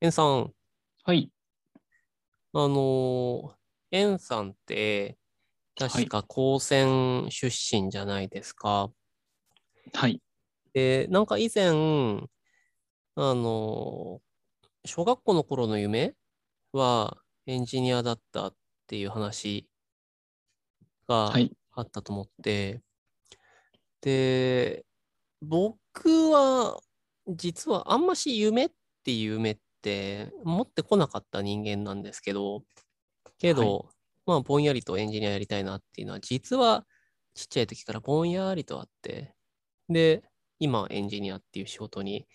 エンさん、はい。エンさんって、は確い。か高専出身じゃないですか。はい。で、なんか以前、小学校の頃の夢はエンジニアだったっていう話はがい。あったと思って、で、僕は実はあんまし夢っていう夢って持ってこなかった人間なんですはい。けど、ぼんやりとエンジニアやりたいなっていうのは、実はちっちゃい時からぼんやりとあって、で、今エンジニアっていう仕事に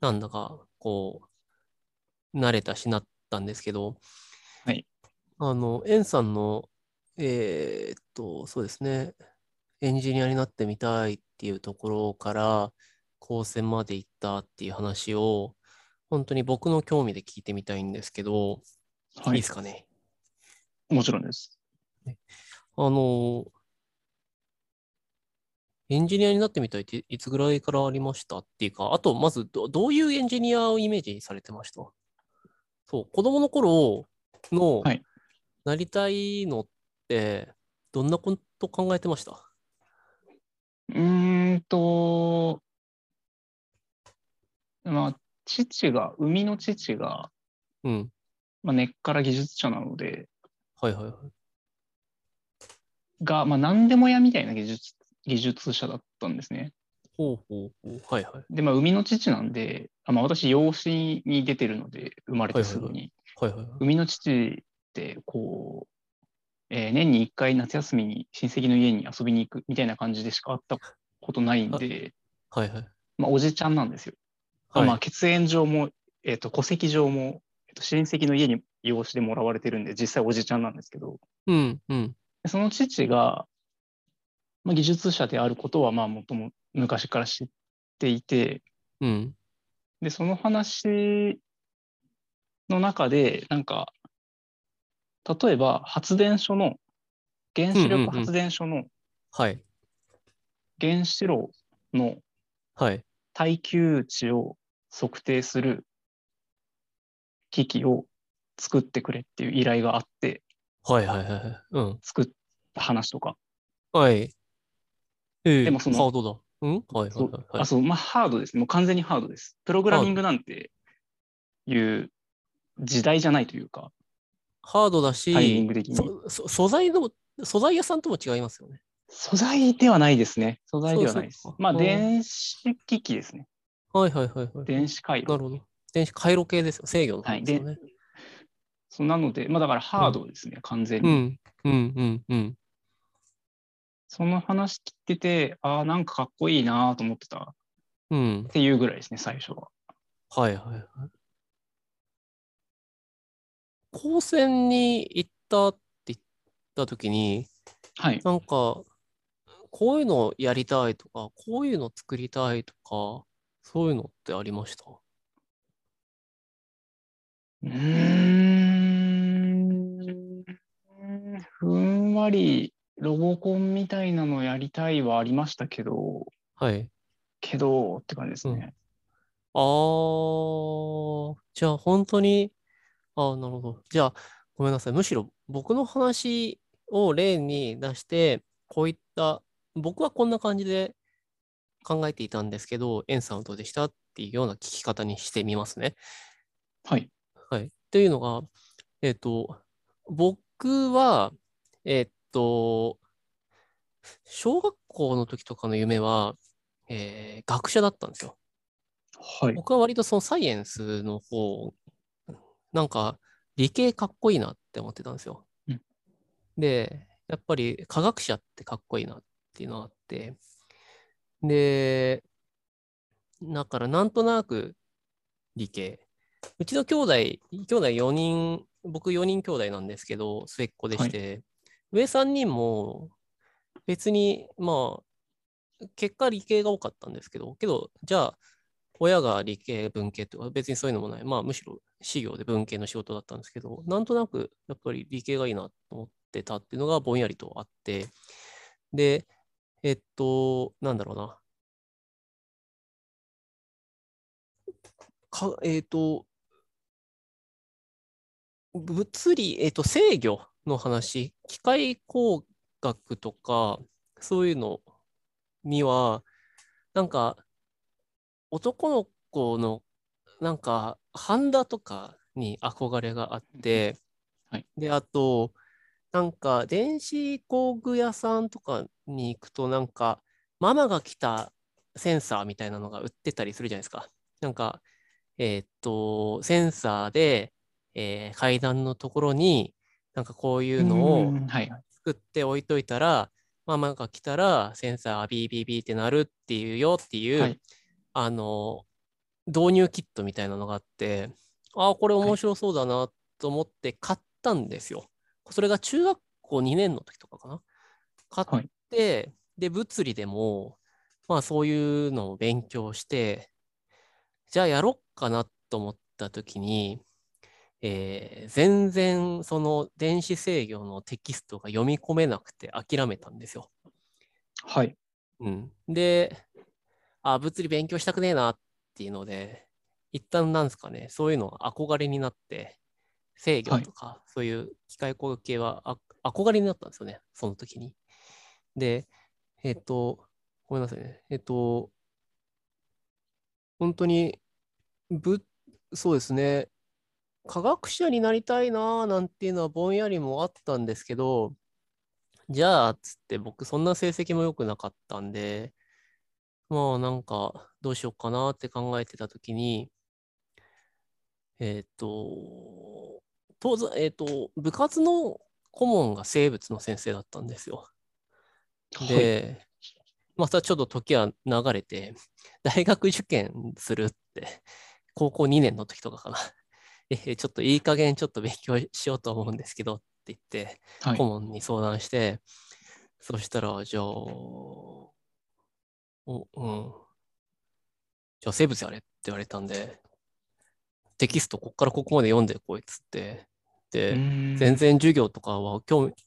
なんだかこう、慣れたしなったんですけど、はい。エンさんの、そうですね、エンジニアになってみたいっていうところから、高専まで行ったっていう話を、本当に僕の興味で聞いてみたいんですけど、いはいでい。すかね。もちろんです。あの、エンジニアになってみたいっていつぐらいからありましたっていうか、あと、まずどういうエンジニアをイメージされてました？子供の頃のはい。なりたいのって、どんなこと考えてました？うーんと、まあ、生みの父が、うん。根っから技術者なので、はいはいはい。何でも屋みたいな技術者だったんですね。ほうほうほう。はいはい。で、生みの父なんで、私、養子に出てるので、生まれはていはいすぐはい。に。はいはいはい。生みの父って、年に一回夏休みに親戚の家に遊びに行くみたいな感じでしか会ったことないんあ、で、はいはい。おじちゃんなんですよ。はい。血縁上も、戸籍上も、親戚の家に養子でもらわれてるんで、実際おじちゃんなんですけど、うんうん。その父が、技術者であることは、もとも昔から知っていて、うん。で、その話の中で、例えば原うん子うん力うん。発電所のはい。原子炉のはい。耐久値を測定する機器を作ってくれっていう依頼があって、はいはいはいはい。うん。作った話とか。はい。でもハードだ。はいはいはいはい。ハードですね。もう完全にハードです。プログラハミーンド。グなんていう時代じゃないというか、ハードだタイミンし、グ的に。素材屋さんとも違いますよね。素材ではないですね。素材そうではそないうです。か。電子機器ですね。はいはいはいはい。電子回な路。るほど。電子回路系ですよ。制御の方ですよで、ね。なので、だからうハーん。ドですね、完全うに。ん。うんうんうん。その話聞いてて、なんかかっこいいなと思ってたっうん。ていうぐらいですね、最初は。はいはいはい。高専に行ったって言った時に、はい。なんか、こういうのやりたいとか、こういうの作りたいとか、そういうのってありました？うーん。ふんわりロボコンみたいなのやりたいはありましたけど、はい。って感じですうん。ね。じゃあ本当に、なるほど。じゃあ、ごめんなさい。むしろ僕の話を例に出して、こういった、僕はこんな感じで考えていたんですけど、エンさんはどうでしたっていうような聞き方にしてみますね。はい。というのが、えっと、僕は、えっと、小学校の時とかの夢は、学者だったんですよ。はい。僕は割とそのサイエンスの方、なんか理系かっこいいなって思ってたんですよ。うん。で、やっぱり科学者ってかっこいいなっていうのがあって、で、だからなんとなく理系。うちの兄弟4人、僕4人兄弟なんですけど、末っ子ではしい。て、上3人も別に、結果理系が多かったんですけど、じゃあ、親が理系、文系とか別にそういうのもない。むしろ私業で文系の仕事だったんですけど、なんとなくやっぱり理系がいいなと思ってたっていうのがぼんやりとあって、で、なんだろうな。か、えっと、物理、制御の話、機械工学とか、そういうのには、なんか、男の子の、なんか、ハンダとかに憧れがあって、はい、で、あと、なんか、電子工具屋さんとかに行くと、なんか、ママが来たセンサーみたいなのが売ってたりするじゃないですか。なんか、センサーで、階段のところに、なんかこういうのを作って置いといたら、はい、ママが来たらセンサービービービーってなるっていうよっていう、はい、導入キットみたいなのがあって、ああ、これ面白そうだなと思って買ったんですよ。はい、それが中学校2年の時とかかな。買って、はい、で、物理でも、まあそういうのを勉強して、じゃあやろっかなと思った時に、全然その電子制御のテキストが読み込めなくて諦めたんですよ。はい。うん、で、あ、物理勉強したくねえなっていうので、一旦なんですかね、そういうのが憧れになって、制御とか、はい、そういう機械工学系は憧れになったんですよね、その時に。で、ごめんなさいね、本当に、そうですね、科学者になりたいななんていうのはぼんやりもあったんですけど、じゃあつって僕そんな成績も良くなかったんで、まあなんかどうしようかなって考えてた時に、当然、部活の顧問が生物の先生だったんですよ。で、はい、またちょっと時は流れて、大学受験するって高校2年の時とかかな。ちょっといい加減ちょっと勉強しようと思うんですけどって言って、はい、顧問に相談して、そしたら、じゃあ、うん、じゃあ生物やれって言われたんで、テキストこっからここまで読んでこいっつって、で、全然授業とかは落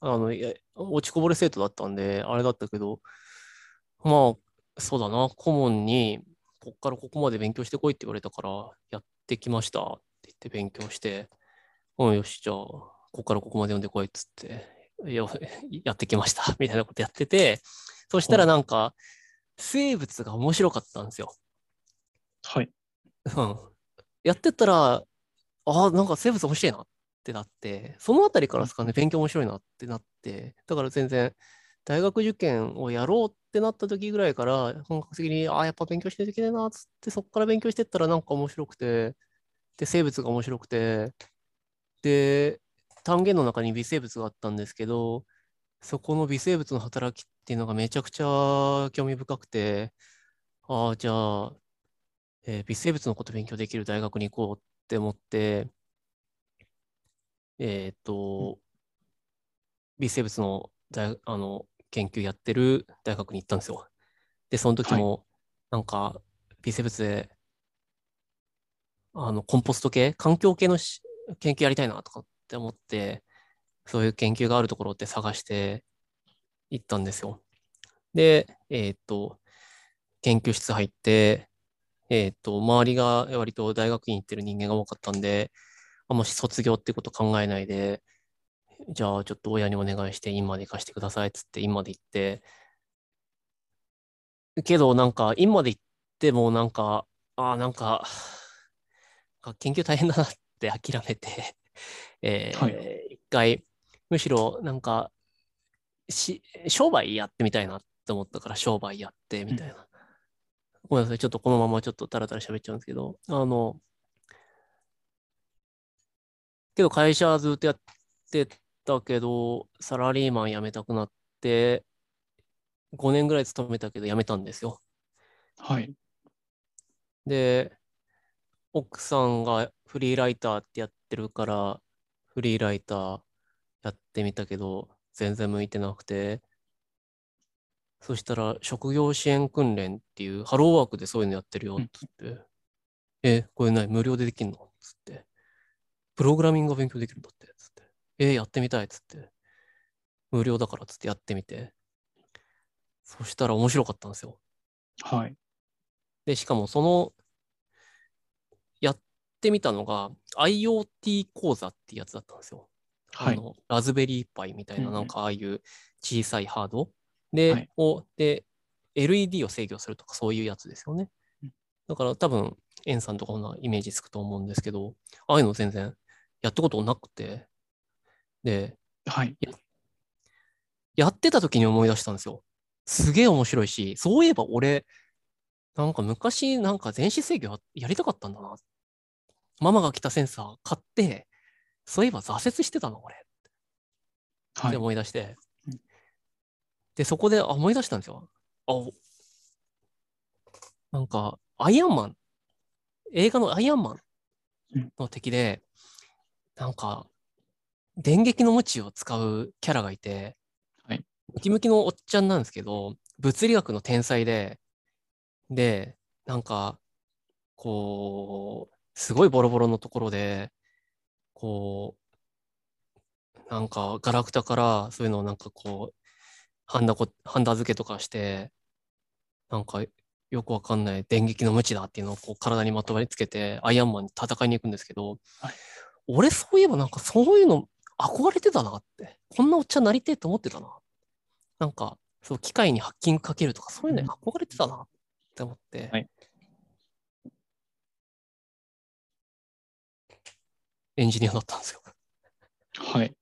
ちこぼれ生徒だったんで、あれだったけど、まあ、そうだな、顧問にこっからここまで勉強してこいって言われたから、やってきました。って勉強して、うん、よし、じゃあ、ここからここまで読んでこいっつって、やってきました、みたいなことやってて、そしたらなんか、生物が面白かったんですよ。はい。うん。やってったら、ああ、なんか生物面白いなってなって、そのあたりからですかね、勉強面白いなってなって、だから全然、大学受験をやろうってなった時ぐらいから、本格的に、ああ、やっぱ勉強しないといけないなっつって、そこから勉強してったらなんか面白くて、で生物が面白くて、で単元の中に微生物があったんですけど、そこの微生物の働きっていうのがめちゃくちゃ興味深くて、ああじゃあ、微生物のこと勉強できる大学に行こうって思って、微生物の研究やってる大学に行ったんですよ。でその時もなんか微生物でコンポスト系、環境系の研究やりたいなとかって思って、そういう研究があるところって探して行ったんですよ。で、研究室入って、周りが割と大学院行ってる人間が多かったんで、あんまし卒業ってこと考えないで、じゃあちょっと親にお願いして院まで行かせてくださいっつって院まで行って、けどなんか院まで行ってもなんか、研究大変だなって諦めてはい、一回むしろなんか商売やってみたいなって思ったから商売やってみたいな、うん、ごめんなさいちょっとこのままちょっとタラタラ喋っちゃうんですけどけど会社ずっとやってたけどサラリーマン辞めたくなって5年ぐらい勤めたけど辞めたんですよ。はい。で奥さんがフリーライターってやってるからフリーライターやってみたけど全然向いてなくて、そしたら職業支援訓練っていうハローワークでそういうのやってるよっつって、うん、これ何無料でできんのっつってプログラミングが勉強できるんだってっつってやってみたいっつって無料だからっつってやってみて、そしたら面白かったんですよ。はい。でしかもそのやっってみたのが IoT 講座ってやつだったんですよ。はい、ラズベリーパイみたいな、なんかああいう小さいハードで、はい、LED を制御するとかそういうやつですよね。だから多分円さんとかこんなイメージつくと思うんですけど、ああいうの全然やったことなくて、で、はい、やってた時に思い出したんですよ。すげえ面白いし、そういえば俺なんか昔なんか電子制御やりたかったんだな。ママが来たセンサー買って、そういえば挫折してたな俺って思い出して、はい、でそこで思い出したんですよ。なんかアイアンマン、映画のアイアンマンの敵で、なんか電撃のムチを使うキャラがいて、はい、ムキムキのおっちゃんなんですけど、物理学の天才でなんかこうすごいボロボロのところでこうなんかガラクタからそういうのをなんかこうハンダ付けとかしてなんかよくわかんない電撃の無知だっていうのをこう体にまとわりつけてアイアンマンに戦いに行くんですけど、はい、俺そういえばなんかそういうの憧れてたなって、こんなおっちゃんなりてえと思ってたな、なんかそう機械にハッキングかけるとかそういうのに憧れてたなって思って、はい、エンジニアだったんですよ。はい。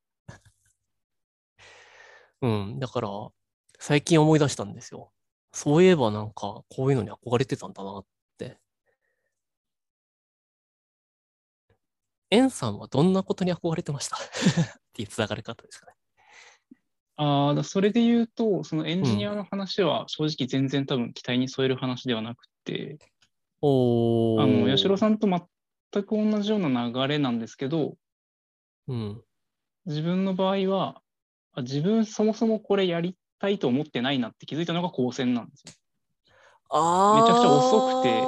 うん、だから最近思い出したんですよ。そういえばなんかこういうのに憧れてたんだなって。エンさんはどんなことに憧れてましたっていうつながり方ですかね。ああ、それで言うと、そのエンジニアの話は正直全然多分期待に添える話ではなくて、八代さんと全く同じような流れなんですけど、うん、自分の場合は自分そもそもこれやりたいと思ってないなって気づいたのが高専なんですよ。めちゃくちゃ遅くて、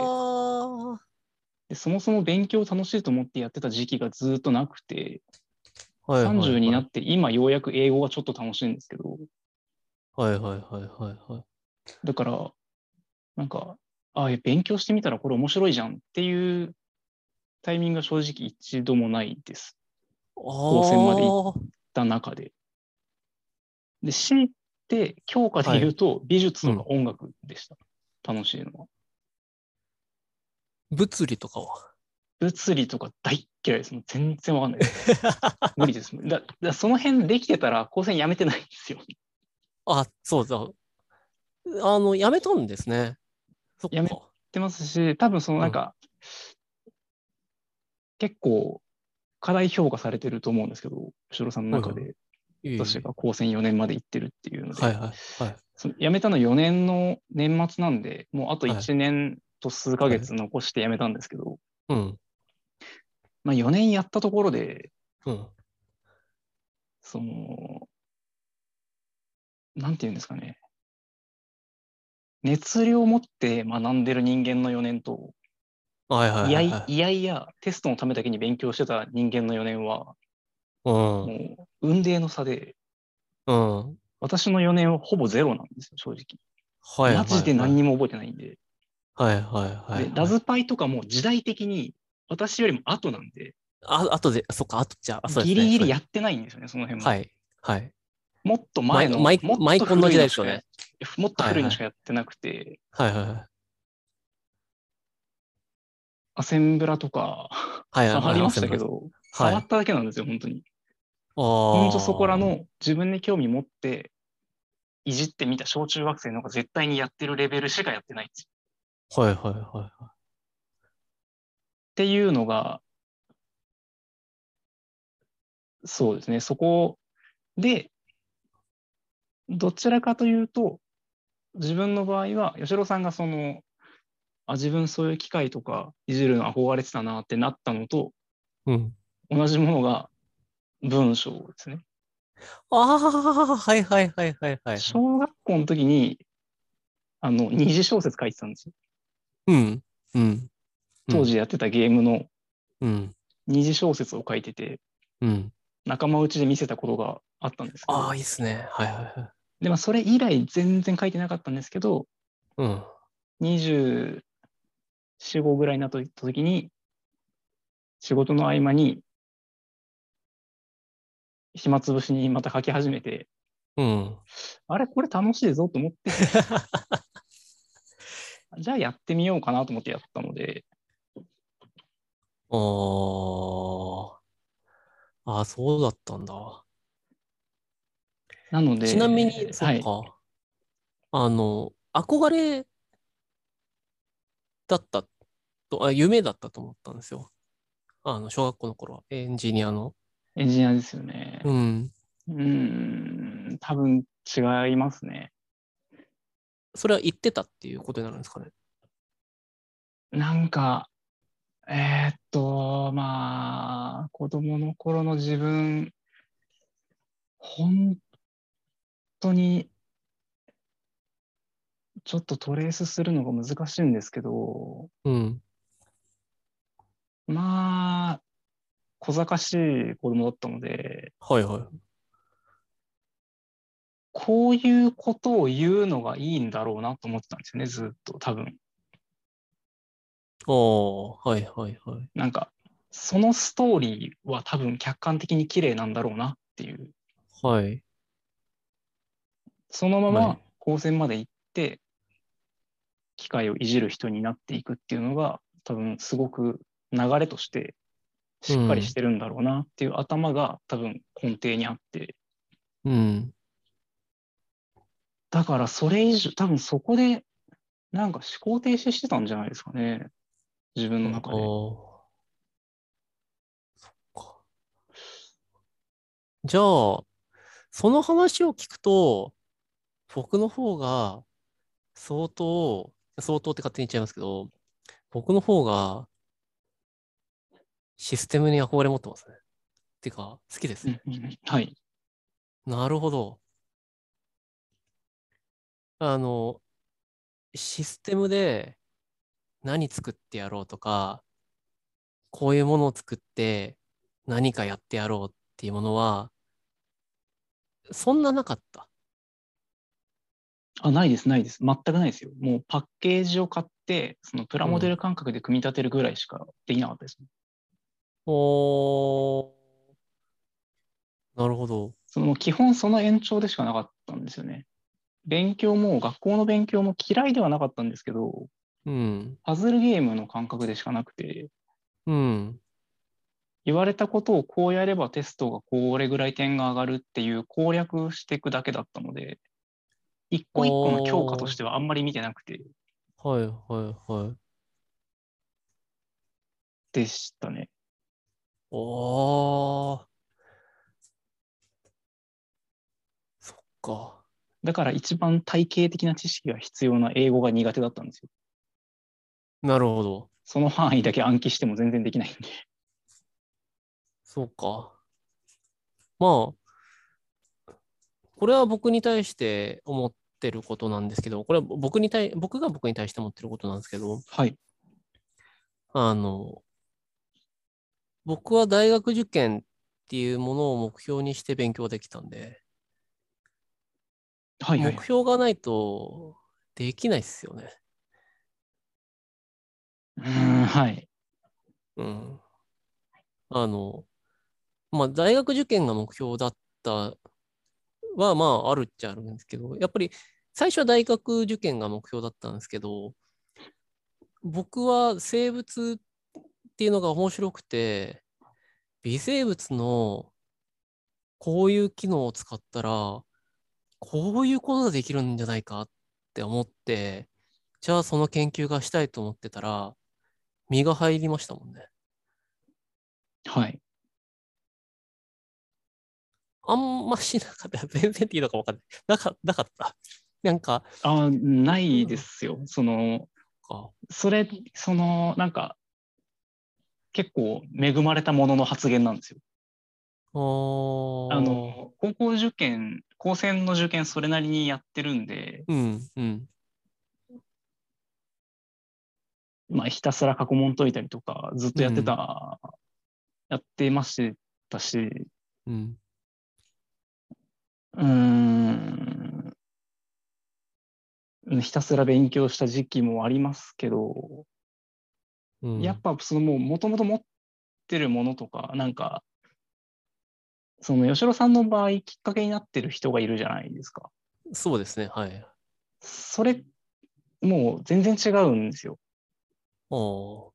でそもそも勉強楽しいと思ってやってた時期がずっとなくて、はいはいはい、30になって今ようやく英語がちょっと楽しいんですけど、はいはいはいはいはい、だからなんか勉強してみたらこれ面白いじゃんっていうタイミングが正直一度もないです。高専まで行った中で。で、C って教科で言うと美術とか音楽でした、はい、うん、楽しいのは。物理とかは？物理とか大嫌いです。もう全然わかんないです。無理です。だその辺できてたら高専やめてないんですよ。あ、そうだ。やめたんですね。そっか。やめてますし、多分そのなんか、結構課題評価されてると思うんですけど、八代さんの中で。はいはい、私が高専4年まで行ってるっていうので、はいはいはい、辞めたの4年の年末なんで、もうあと1年と数ヶ月残して辞めたんですけど、はいはい、うん、まあ、4年やったところで、うん、そのなんていうんですかね、熱量を持って学んでる人間の4年と、はいはいはいはい、いやテストのためだけに勉強してた人間の4年は、うん、もう運命の差で、うん、私の4年はほぼゼロなんですよ、正直。はいはいはい、マジで何にも覚えてないんで。はいはいはい、はい。ラズパイとかも時代的に私よりも後なんで。後で、そっか、後じゃあ、そうですね。ギリギリやってないんですよね、その辺も。はいはい。もっと前の、マイコンの時代ですよね。もっと古いのしかやってなくて。はいはい。はいはい、アセンブラとか、はいはいはい、触りましたけど、触っただけなんですよ、はい、本当に。本当そこらの自分で興味持っていじってみた小中学生の方が絶対にやってるレベルしかやってないんですよ。はいはいはいはい。っていうのが、そうですね、そこで、どちらかというと、自分の場合は、吉郎さんがその、自分そういう機械とかいじるの憧れてたなってなったのと、うん、同じものが、文章ですね。はいはいはいはいはい。小学校の時に二次小説書いてたんですよ。うんうん。当時やってたゲームの二次小説を書いてて、うん、仲間内で見せたことがあったんですけど。いいですね。はいはいはい。でもそれ以来全然書いてなかったんですけど、うん、24、5ぐらいになった時に仕事の合間に暇つぶしにまた書き始めて、うん、あれこれ楽しいぞと思ってじゃあやってみようかなと思ってやったので、ああそうだったんだ。なのでちなみに、そうか、はい、憧れだったと、夢だったと思ったんですよ。小学校の頃はエンジニアですよね。うん。多分違いますね。それは言ってたっていうことになるんですかね。なんか、まあ、子供の頃の自分、本当に、ちょっとトレースするのが難しいんですけど、うん、まあ、小賢しい子供だったので、はいはい、こういうことを言うのがいいんだろうなと思ってたんですよね、ずっと多分。はいはいはい。なんかそのストーリーは多分客観的に綺麗なんだろうなっていう。はい。そのまま高専まで行って機械をいじる人になっていくっていうのが多分すごく流れとしてしっかりしてるんだろうなっていう頭が多分根底にあって、うん、だからそれ以上多分そこでなんか思考停止してたんじゃないですかね、自分の中で。そっか。じゃあその話を聞くと僕の方が相当って勝手に言っちゃいますけど、僕の方がシステムに憧れ持ってますね。っていうか、好きですね。はい。なるほど。システムで何作ってやろうとか、こういうものを作って何かやってやろうっていうものは、そんななかった。ないです、ないです。全くないですよ。もうパッケージを買って、そのプラモデル感覚で組み立てるぐらいしかできなかったですね。なるほど。その基本その延長でしかなかったんですよね。勉強も学校の勉強も嫌いではなかったんですけど、うん、パズルゲームの感覚でしかなくて、うん、言われたことをこうやればテストがこれぐらい点が上がるっていう攻略していくだけだったので、一個一個の強化としてはあんまり見てなくて、はいはいはい、でしたね。そっか。だから一番体系的な知識が必要な英語が苦手だったんですよ。なるほど。その範囲だけ暗記しても全然できないんで。そうか。まあこれは僕に対して思ってることなんですけど、これは僕が僕に対して思ってることなんですけど、はい。僕は大学受験っていうものを目標にして勉強できたんで、はいはい、目標がないとできないっすよね。はい。うん。まあ、大学受験が目標だったは、まあ、あるっちゃあるんですけど、やっぱり最初は大学受験が目標だったんですけど、僕は生物っていうのが面白くて、微生物のこういう機能を使ったらこういうことができるんじゃないかって思って、じゃあその研究がしたいと思ってたら身が入りましたもんね。はい。あんましなかった。全然いいのか分かんない。なかった。なんかないですよ、うん、なんか結構恵まれたものの発言なんですよ。高校受験、高専の受験それなりにやってるんで、うんうん、まあひたすら過去問解いたりとかずっとやってましたし、うん、ひたすら勉強した時期もありますけど。やっぱそのもともと持っってるものとか、なんか、その吉野さんの場合、きっかけになってる人がいるじゃないですか。そうですね、はい。それ、もう全然違うんですよ。ちょ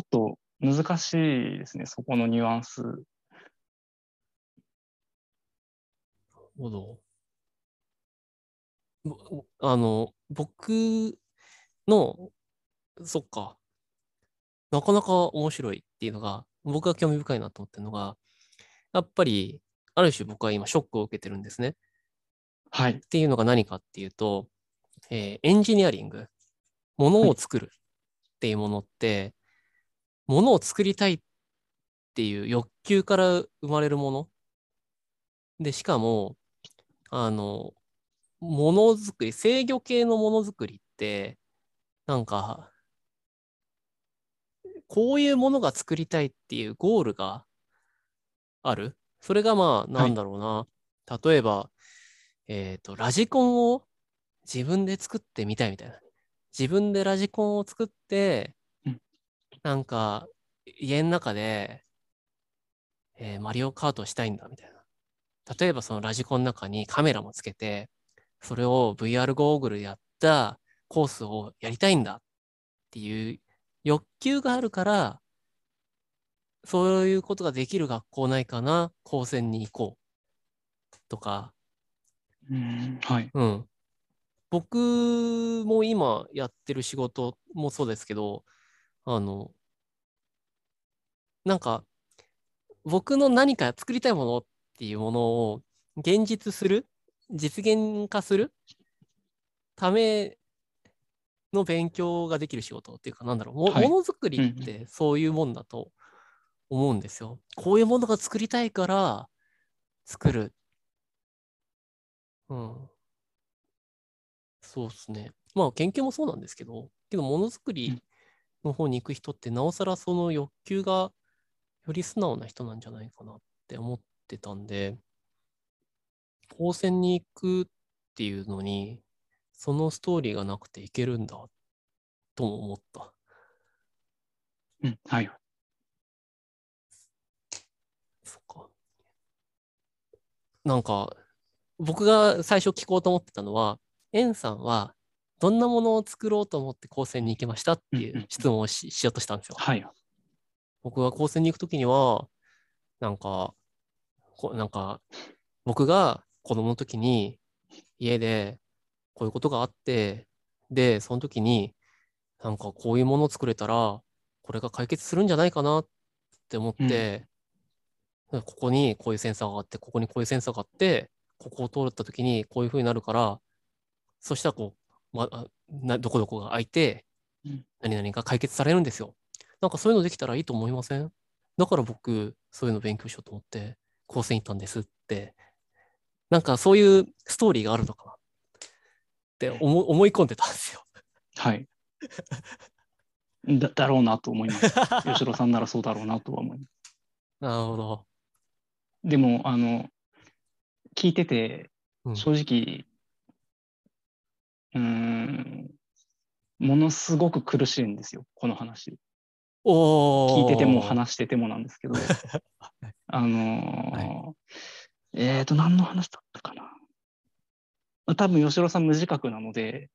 っと難しいですね、そこのニュアンス。なるほど。僕の、そっか、なかなか面白いっていうのが、僕が興味深いなと思ってるのが、やっぱり、ある種僕は今ショックを受けてるんですね。はい。っていうのが何かっていうと、エンジニアリング、ものを作るっていうものって、ものを作りたいっていう欲求から生まれるもので、しかもものづくり、制御系のものづくりってなんかこういうものが作りたいっていうゴールがある。それがまあなんだろうな、はい、例えばラジコンを自分で作ってみたいみたいな、自分でラジコンを作ってなんか家の中で、マリオカートしたいんだみたいな。例えばそのラジコンの中にカメラもつけて、それを VR ゴーグルでやったコースをやりたいんだっていう欲求があるから、そういうことができる学校ないかな、高専に行こうとか。はい。うん。僕も今やってる仕事もそうですけど、なんか僕の何か作りたいものっていうものを現実する、実現化するための勉強ができる仕事っていうか、なんだろう、ものづくりってそういうもんだと思うんですよ。こういうものが作りたいから作る。そうですね。まあ研究もそうなんですけど、ものづくりの方に行く人ってなおさらその欲求がより素直な人なんじゃないかなって思ってたんで、高専に行くっていうのにそのストーリーがなくて行けるんだとも思った。はい。そっか。なんか僕が最初聞こうと思ってたのは、エンさんはどんなものを作ろうと思って高専に行きましたっていう質問を しようとしたんですよ。はい。僕が高専に行くときには、なんか僕が子供のときに家でこういうことがあって、でその時になんかこういうものを作れたらこれが解決するんじゃないかなって思って、ここにこういうセンサーがあって、ここにこういうセンサーがあって、ここを通ったときにこういうふうになるから、そしたらこうどこどこが空いて何々が解決されるんですよ。なんかそういうのできたらいいと思いません？だから僕そういうの勉強しようと思って高専行ったんですって、なんかそういうストーリーがあるのかなって思い込んでたんですよ。はい。だろうなと思います。吉野さんならそうだろうなとは思います。なるほど。でも聞いてて正直、ものすごく苦しいんですよ、この話。聞いてても話しててもなんですけど、はい、何の話だったかな。多分吉野さん無自覚なので、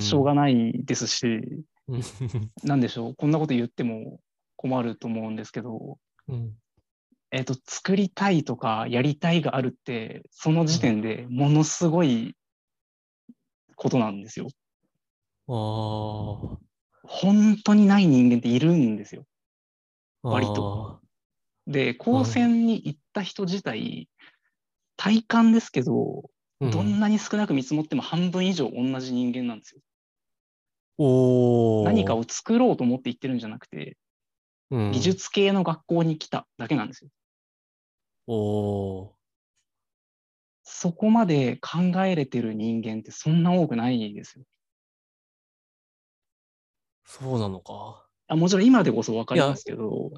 しょうがないですし、なんでしょう、こんなこと言っても困ると思うんですけど、作りたいとかやりたいがあるって、その時点でものすごいことなんですよ。本当にない人間っているんですよ、割と。で、高専に行った人自体、体感ですけど、どんなに少なく見積もっても半分以上同じ人間なんですよ。何かを作ろうと思って行ってるんじゃなくて、技術系の学校に来ただけなんですよ。そこまで考えれてる人間ってそんな多くないですよ。そうなのか。もちろん今でこそ分かりますけど、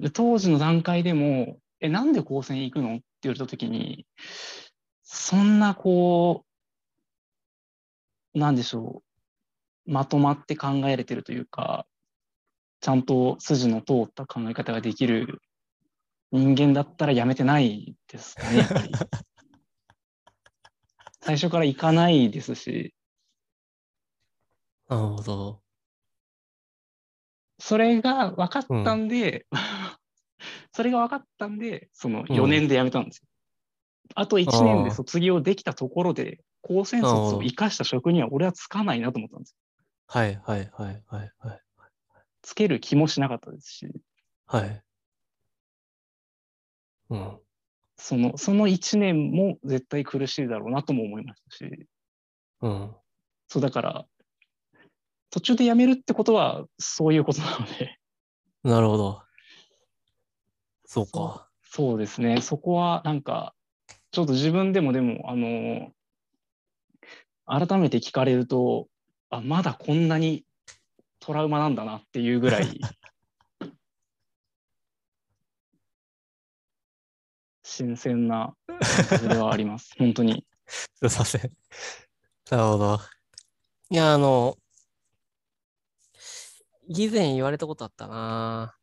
で当時の段階でも、なんで高専行くのって言われた時に、そんなこう、なんでしょまとまって考えれてるというか、ちゃんと筋の通った考え方ができる人間だったらやめてないですかね、やっぱり。最初から行かないですし。なるほど。それが分かったんで、それが分かったんで、その4年で辞めたんですよ。あと1年で卒業できたところで、高専卒を生かした職には俺はつかないなと思ったんですよ。はいはいはいはいはい。つける気もしなかったですし。はい。うん。その1年も絶対苦しいだろうなとも思いましたし。うん。そうだから、途中で辞めるってことはそういうことなので。なるほど。そうか。そうですね。そこはなんかちょっと自分でもでも改めて聞かれると、あ、まだこんなにトラウマなんだなっていうぐらい新鮮な感じではあります。本当に。すいません。なるほど。いや、以前言われたことあったな。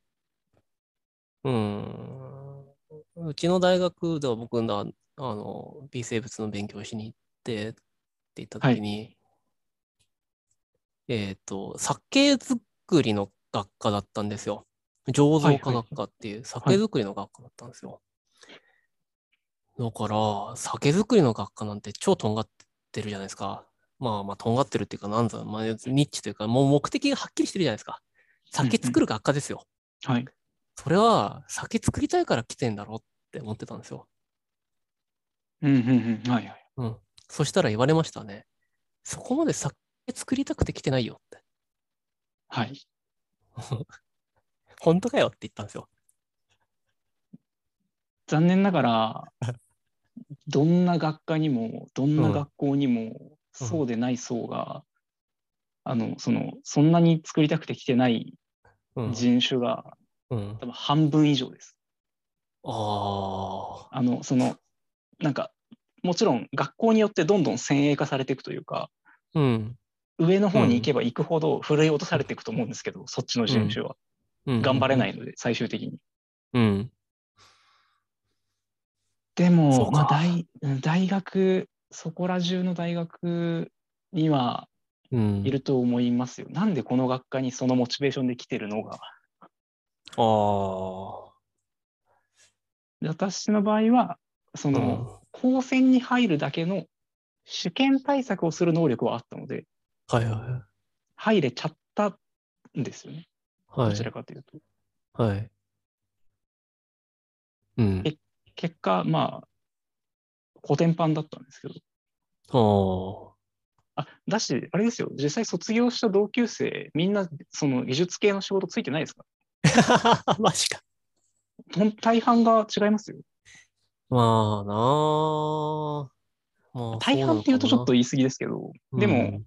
うちの大学では僕が微生物の勉強しに行ってって言った時に、はい、酒造りの学科だったんですよ。醸造科学科っていう酒造りの学科だったんですよ。はいはい、だから酒造りの学科なんて超とんがってるじゃないですか。まあとんがってるっていうか、なんだろう、まあ、ニッチというか、もう目的がはっきりしてるじゃないですか。酒作る学科ですよ。うん、はい。それは酒作りたいから来てんだろうって思ってたんですよ。はいはい。そしたら言われましたね。そこまで酒作りたくて来てないよって。はい。本当かよって言ったんですよ。残念ながら、どんな学科にも、どんな学校にも、そうでない層が、そんなに作りたくて来てない人種が、多分半分以上です。なんかもちろん学校によってどんどん先鋭化されていくというか、上の方に行けば行くほどふるい落とされていくと思うんですけど、そっちの人種は、頑張れないので最終的に。でも、まあ、大学そこら中の大学にはいると思いますよ。なんでこの学科にそのモチベーションで来てるのが。私の場合は高専に入るだけの主権対策をする能力はあったので、入れちゃったんですよね、どちらかというと。結果、まあコテンパンだったんですけど。だし、あれですよ、実際卒業した同級生みんなその技術系の仕事ついてないですか？マジか。大半が違いますよ。まあなあ、まあ、大半っていうとちょっと言い過ぎですけど、でも、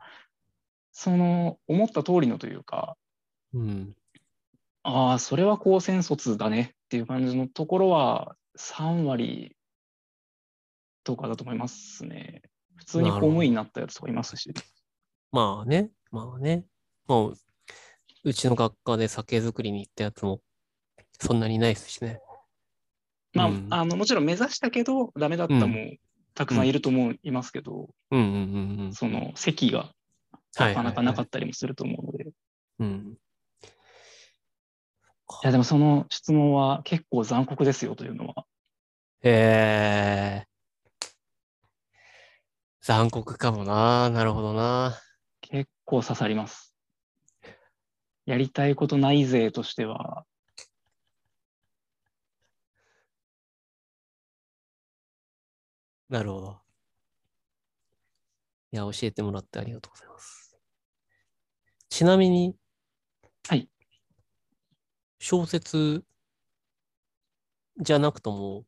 思った通りのというか、ああ、それは高専卒だねっていう感じのところは3割とかだと思いますね。普通に公務員になったやつとかいますし。まあね、まあね。もううちの学科で酒造りに行ったやつもそんなにないですしね。まあ、もちろん目指したけどダメだったもたくさんいると思いますけど、その席がなかなかなかったりもすると思うので。いや、でもその質問は結構残酷ですよというのは。残酷かもな。なるほどな。結構刺さります。やりたいことない勢としては、なるほど。いや、教えてもらってありがとうございます。ちなみに、はい。小説じゃなくとも、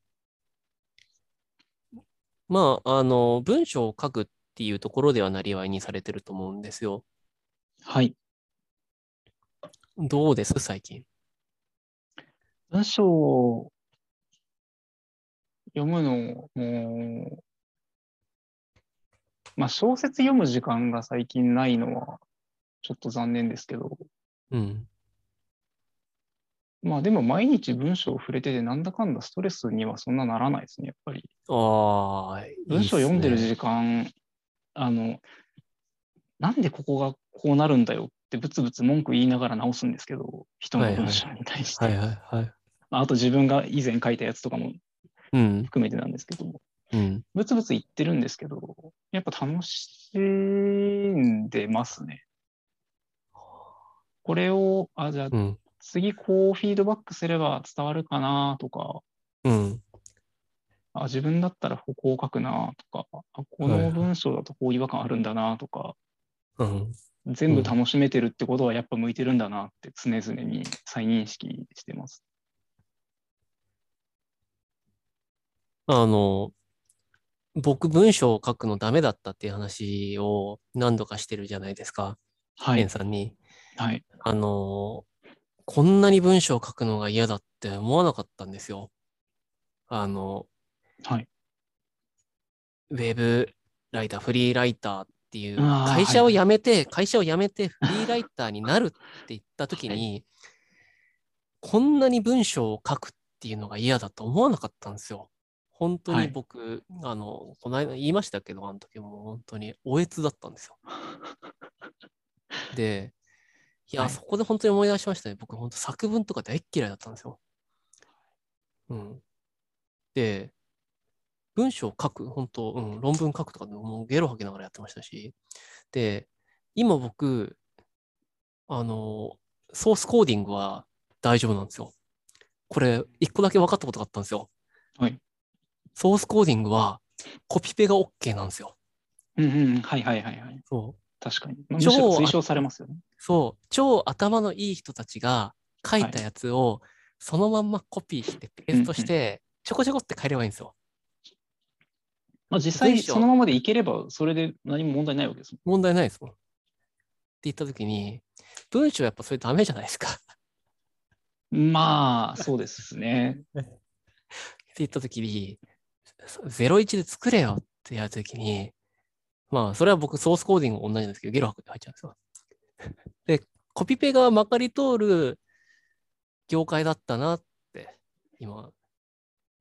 まあ、文章を書くっていうところではなりわいにされてると思うんですよ。はい。どうです最近？文章を読むのも、まあ、小説読む時間が最近ないのはちょっと残念ですけど、うん、まあでも毎日文章を触れててなんだかんだストレスにはそんなならないですね、やっぱり。あ、文章を読んでる時間、いい、ね、なんでここがこうなるんだよってぶつぶつ文句言いながら直すんですけど、人の文章に対して、はいはいはいはい、あと自分が以前書いたやつとかも含めてなんですけど、うん、ぶつぶつ言ってるんですけど、やっぱ楽しんでますね。これをじゃあ次こうフィードバックすれば伝わるかなとか、うん、自分だったらここを書くなとか、この文章だとこう違和感あるんだなとか、うん、全部楽しめてるってことはやっぱ向いてるんだなって常々に再認識してます。僕文章を書くのダメだったっていう話を何度かしてるじゃないですか、はい、エンさんに。はい、こんなに文章を書くのが嫌だって思わなかったんですよ。はい、ウェブライター、フリーライターっていう会社を辞めて、はい、会社を辞めてフリーライターになるって言った時に、はい、こんなに文章を書くっていうのが嫌だと思わなかったんですよ。本当に僕、はい、この間言いましたけど、あの時も本当におえつだったんですよ。で、いや、はい、そこで本当に思い出しましたね。僕本当作文とか大っ嫌いだったんですよ。うん。で、文章を書く、本当、うん、論文書くとかでもうゲロ吐きながらやってましたし、で、今僕、ソースコーディングは大丈夫なんですよ。これ、一個だけ分かったことがあったんですよ。はい。ソースコーディングはコピペが OK なんですよ。うんうん、はいはいはいはい。そう。確かに。むしろ推奨されますよね。そう。超頭のいい人たちが書いたやつをそのまんまコピーしてペーストしてちょこちょこって変えればいいんですよ。まあ、実際そのままでいければそれで何も問題ないわけですもん。問題ないですもん。って言ったときに文章はやっぱそれダメじゃないですか。まあそうですね。って言ったときに01で作れよってやるときに、まあ、それは僕、ソースコーディング同じなんですけど、ゲロ吐くって入っちゃうんですよ。で、コピペがまかり通る業界だったなって、今、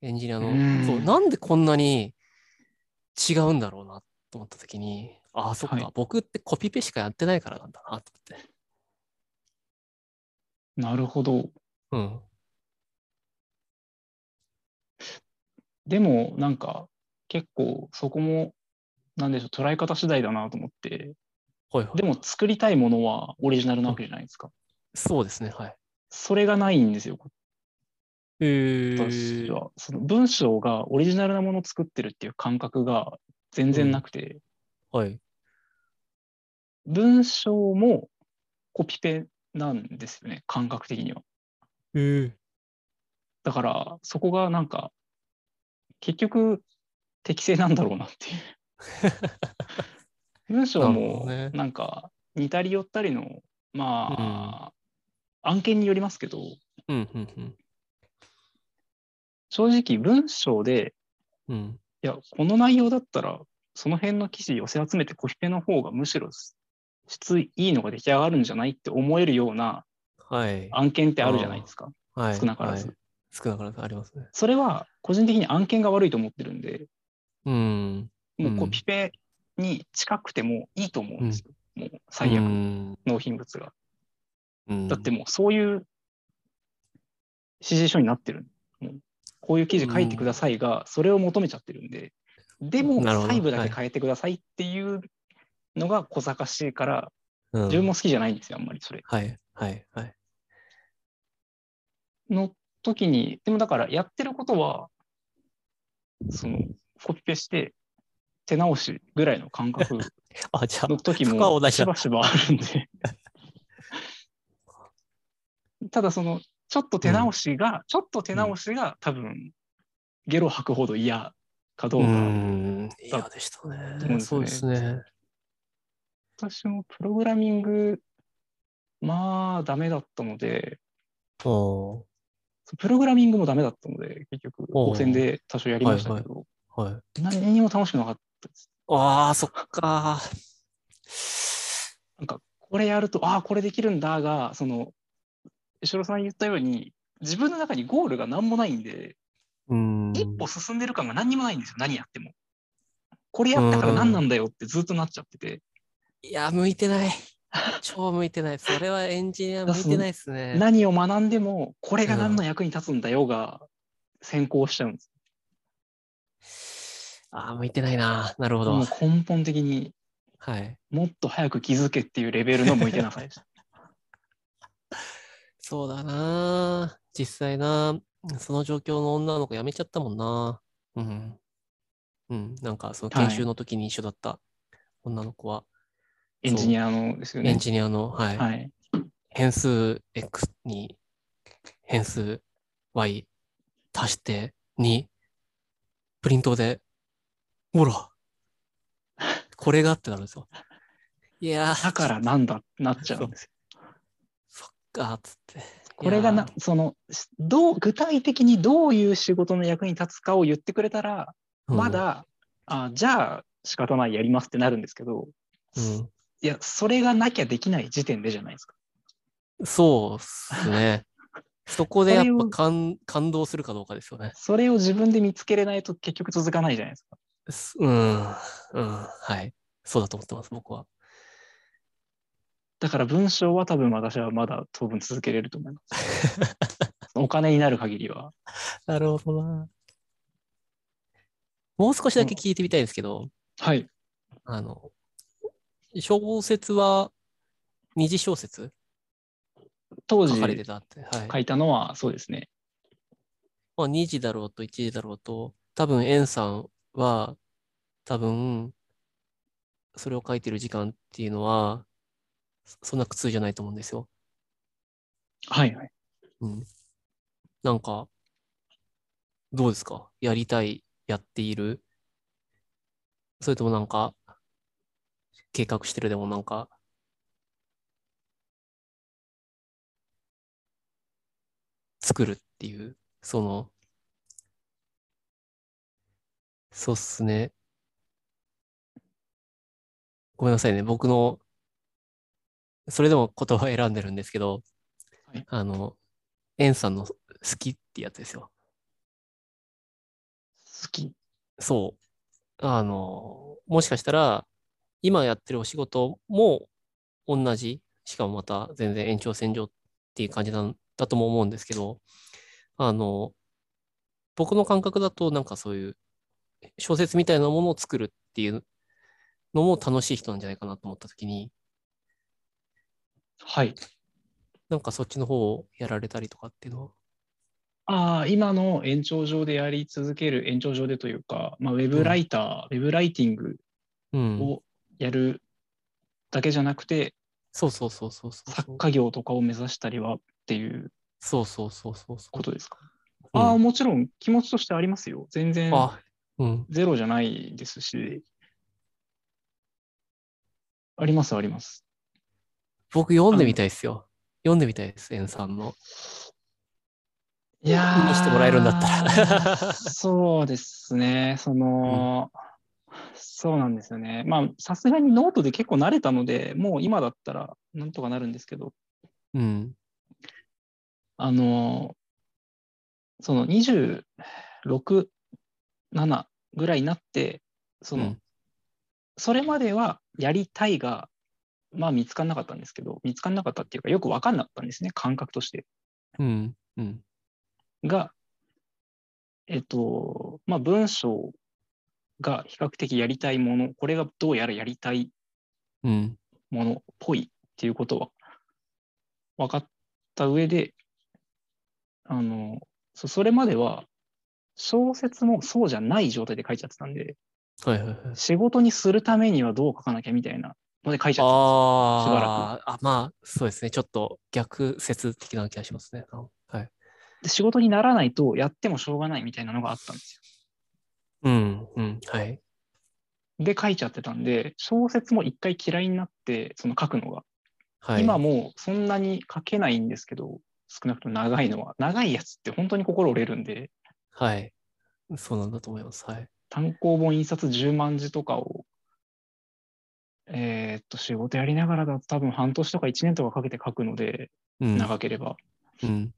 エンジニアの、そう、なんでこんなに違うんだろうなと思ったときに、ああ、そっか、はい、僕ってコピペしかやってないからなんだなと思って。なるほど。うん。でも、なんか、結構、そこも、なんでしょう、捉え方次第だなと思って、はいはい、でも作りたいものはオリジナルなわけじゃないですか。そうですね、はい。それがないんですよ。私はその文章がオリジナルなものを作ってるっていう感覚が全然なくて、うん、はい。文章もコピペなんですよね、感覚的には。だからそこがなんか結局適正なんだろうなっていう。文章もなんか似たり寄ったりの、まあ、案件によりますけど、うんうんうん、正直文章で、うん、いやこの内容だったらその辺の記事寄せ集めてコピペの方がむしろ質いいのが出来上がるんじゃないって思えるような案件ってあるじゃないですか、はい、少なからず、はいはい、少なからずありますね。それは個人的に案件が悪いと思ってるんで、うんもうコピペに近くてもいいと思うんですよ、うん、もう最悪、うん、納品物が、うん、だってもうそういう指示書になってる、もうこういう記事書いてくださいが、うん、それを求めちゃってるんで、でも細部だけ変えてくださいっていうのが小賢しいから、はい、自分も好きじゃないんですよあんまりそれ、はいはいはい、の時にでもだからやってることはそのコピペして手直しぐらいの感覚の時もしばしばあるんでただそのちょっと手直しが多分ゲロ吐くほど嫌かどうか嫌でしたね。そうですね。私もプログラミングまあダメだったので、プログラミングもダメだったので結局高専で多少やりましたけど、はいはい、何にも楽しくなかった。ああ、そっか。なんかこれやると、ああこれできるんだが、その石黒さん言ったように自分の中にゴールが何もないんで、一歩進んでる感が何にもないんですよ。何やってもこれやったから何なんだよってずっとなっちゃってて、いや向いてない、超向いてない。それはエンジニア向いてないですね。何を学んでもこれが何の役に立つんだよが先行しちゃうんです。ああ向いてないな。なるほど。もう根本的に、はい、もっと早く気づけっていうレベルの向いてなさいでした。そうだな、実際な、その状況の女の子辞めちゃったもんな。うんうん、なんかその研修の時に一緒だった女の子は、はい、エンジニアのですよね。エンジニアの、はい、はい、変数 X に変数 Y 足して2プリントでほらこれがってなるんですよ。いやだからなんだってなっちゃうんですよ。そっかっつって。これがな、その具体的にどういう仕事の役に立つかを言ってくれたら、まだ、うん、あじゃあ仕方ないやりますってなるんですけど、うん、いやそれがなきゃできない時点でじゃないですか。そうですね。そこでやっぱ感動するかどうかですよね。それを自分で見つけれないと結局続かないじゃないですか。うん、はい、そうだと思ってます僕は。だから文章は多分私はまだ当分続けれると思います。お金になる限りは。なるほどな。もう少しだけ聞いてみたいんですけど、はい。小説は二次小説当時書かれてたって、はい、書いたのはそうですね。まあ二次だろうと一次だろうと、多分円さんは多分それを書いてる時間っていうのはそんな苦痛じゃないと思うんですよ。はいはい。うん。なんかどうですか？やりたい、やっている、それともなんか計画してる、でもなんか作るっていうそのそうっすね。ごめんなさいね。僕のそれでも言葉を選んでるんですけど、はい、エンさんの好きってやつですよ。好き。そう。もしかしたら、今やってるお仕事も同じ、しかもまた全然延長線上っていう感じなんだとも思うんですけど、僕の感覚だとなんかそういう小説みたいなものを作るっていうのも楽しい人なんじゃないかなと思ったときに、はい、なんかそっちの方をやられたりとかっていうのは、今の延長上でやり続ける、延長上でというか、まあ、ウェブライター、ウェブライティングをやるだけじゃなくて、そうそうそうそうそう、作家業とかを目指したりはっていう、そうそうそうそうことですか。うん、もちろん気持ちとしてありますよ。全然ゼロじゃないですし、ありますあります。僕読んでみたいですよ。読んでみたいです、円さんの。いやー。見してもらえるんだったら。そうですね。そうなんですよね。まあ、さすがにノートで結構慣れたので、もう今だったらなんとかなるんですけど。うん。その26、7ぐらいになって、それまではやりたいが、まあ見つからなかったっていうかよく分かんなかったんですね、感覚として。うんうん、が、まあ文章が比較的やりたいもの、これがどうやらやりたいものっぽいっていうことは分かった上で、それまでは小説もそうじゃない状態で書いちゃってたんで、はいはいはい、仕事にするためにはどう書かなきゃみたいな。で書いちゃったんですよ、しばらく。まあそうですね、ちょっと逆説的な気がしますね。はい、で仕事にならないとやってもしょうがないみたいなのがあったんですよ。うんうん、はい。で書いちゃってたんで、小説も一回嫌いになって、その書くのが、はい、今もうそんなに書けないんですけど、少なくとも長いのは、長いやつって本当に心折れるんで、はい、そうなんだと思います。はい、単行本印刷10万字とかを仕事やりながらだと多分半年とか1年とかかけて書くので、うん、長ければ、うん、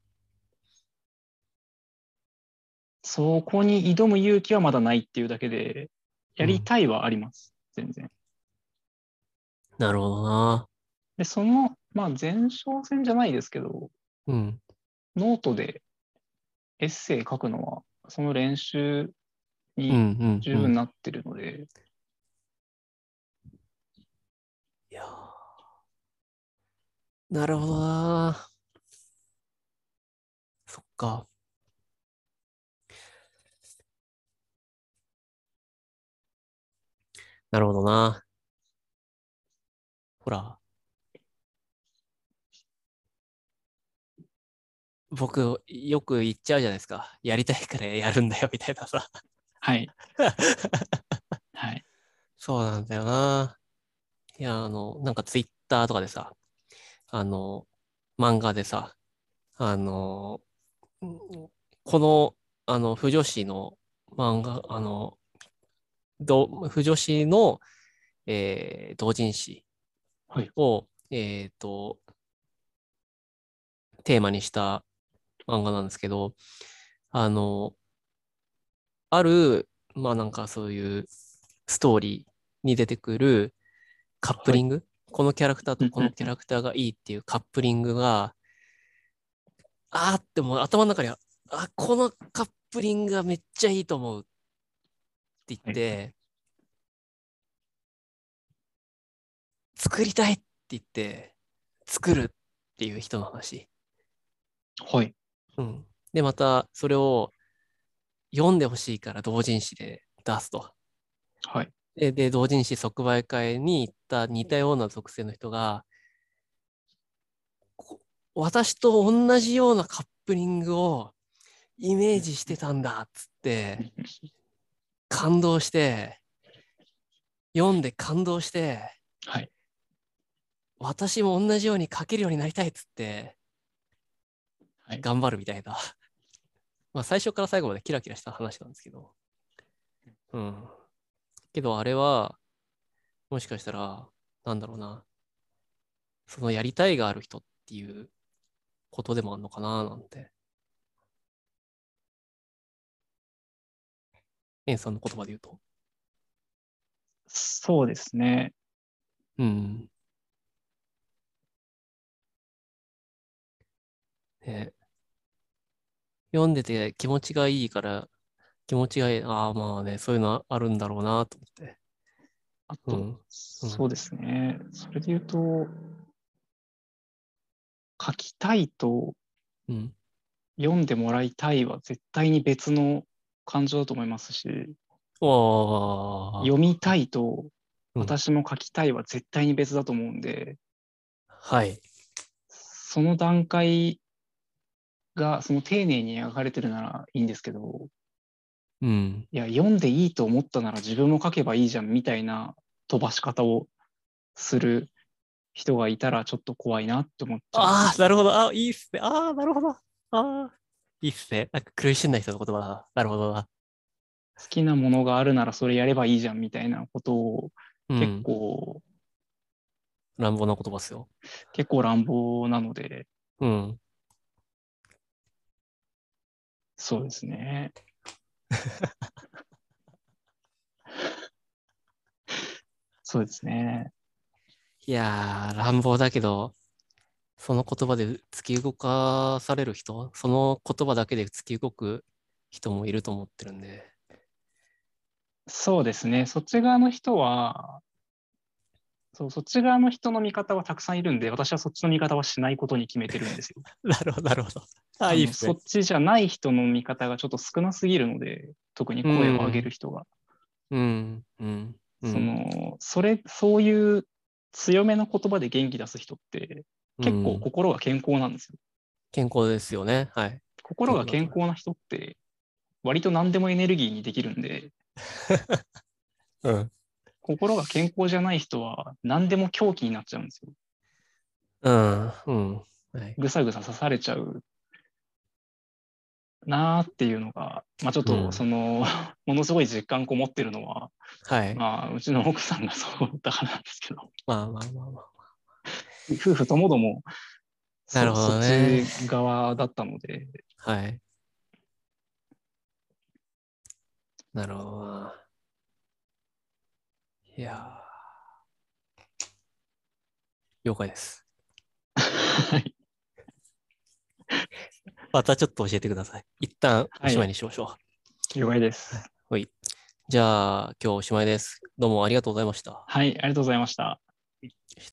そこに挑む勇気はまだないっていうだけで、やりたいはあります、うん、全然。なるほどな。で、その、まあ、前哨戦じゃないですけど、うん、ノートでエッセイ書くのはその練習に十分なってるので、うんうんうん、いやなるほどな。そっか。なるほどな。ほら僕よく言っちゃうじゃないですか、やりたいからやるんだよみたいなさ。はいはいそうなんだよな。いやなんかツイッターとかでさ、漫画でさ、この腐女子の漫画、腐女子の、同人誌を、はい、テーマにした漫画なんですけど、ある、まあなんかそういうストーリーに出てくるカップリング、はい、このキャラクターとこのキャラクターがいいっていうカップリングが、あーってもう頭の中に、あ、このカップリングがめっちゃいいと思うって言って、はい、作りたいって言って、作るっていう人の話。はい。うん。で、またそれを読んでほしいから同人誌で出すと。はい。で同人誌即売会に行った似たような属性の人が、私と同じようなカップリングをイメージしてたんだっつって感動して読んで感動して、はい、私も同じように書けるようになりたいっつって頑張るみたいな、はい、まあ最初から最後までキラキラした話なんですけど、うん。けどあれはもしかしたらなんだろうな、そのやりたいがある人っていうことでもあるのかななんて。エンさんの言葉で言うとそうですね。うんね、読んでて気持ちがいいから気持ちがいい。ああ、まあね、そういうのあるんだろうなと思って。あと、うん、そうですね。それで言うと、書きたいと、うん、読んでもらいたいは絶対に別の感情だと思いますし、読みたいと、私も書きたいは絶対に別だと思うんで、うん、はい。その段階が、その丁寧に描かれてるならいいんですけど、うん、いや読んでいいと思ったなら自分も書けばいいじゃんみたいな飛ばし方をする人がいたらちょっと怖いなって思っちゃう。ああなるほど、あいいっすね、ああなるほど、ああいいっすね、なんか苦しんだ人の言葉だ、なるほどな。好きなものがあるならそれやればいいじゃんみたいなことを結構、うん、乱暴な言葉っすよ。結構乱暴なので、うん、そうですね。そうですね。いやー乱暴だけどその言葉で突き動かされる人、その言葉だけで突き動く人もいると思ってるんで。そうですね。そっち側の人はそっち側の人の見方はたくさんいるんで、私はそっちの見方はしないことに決めてるんですよ。なるほどなるほど。あ、いいですね。そっちじゃない人の見方がちょっと少なすぎるので、特に声を上げる人が、うんうんうん、そういう強めの言葉で元気出す人って結構心が健康なんですよ、うん、健康ですよね、はい、心が健康な人って割と何でもエネルギーにできるんで、うん、心が健康じゃない人は何でも狂気になっちゃうんですよ。うんうん、はい、ぐさぐさ刺されちゃうなっていうのが、まあ、ちょっとその、うん、ものすごい実感こもってるのは、はい、まあ、うちの奥さんがそうだからなんですけど、まあまあまあまあ、夫婦ともども なるほどね、そっち側だったので、はい、なるほど。いやー、了解です。はい。またちょっと教えてください。一旦おしまいにしましょう。はい、了解です。はい。じゃあ今日おしまいです。どうもありがとうございました。はい、ありがとうございました。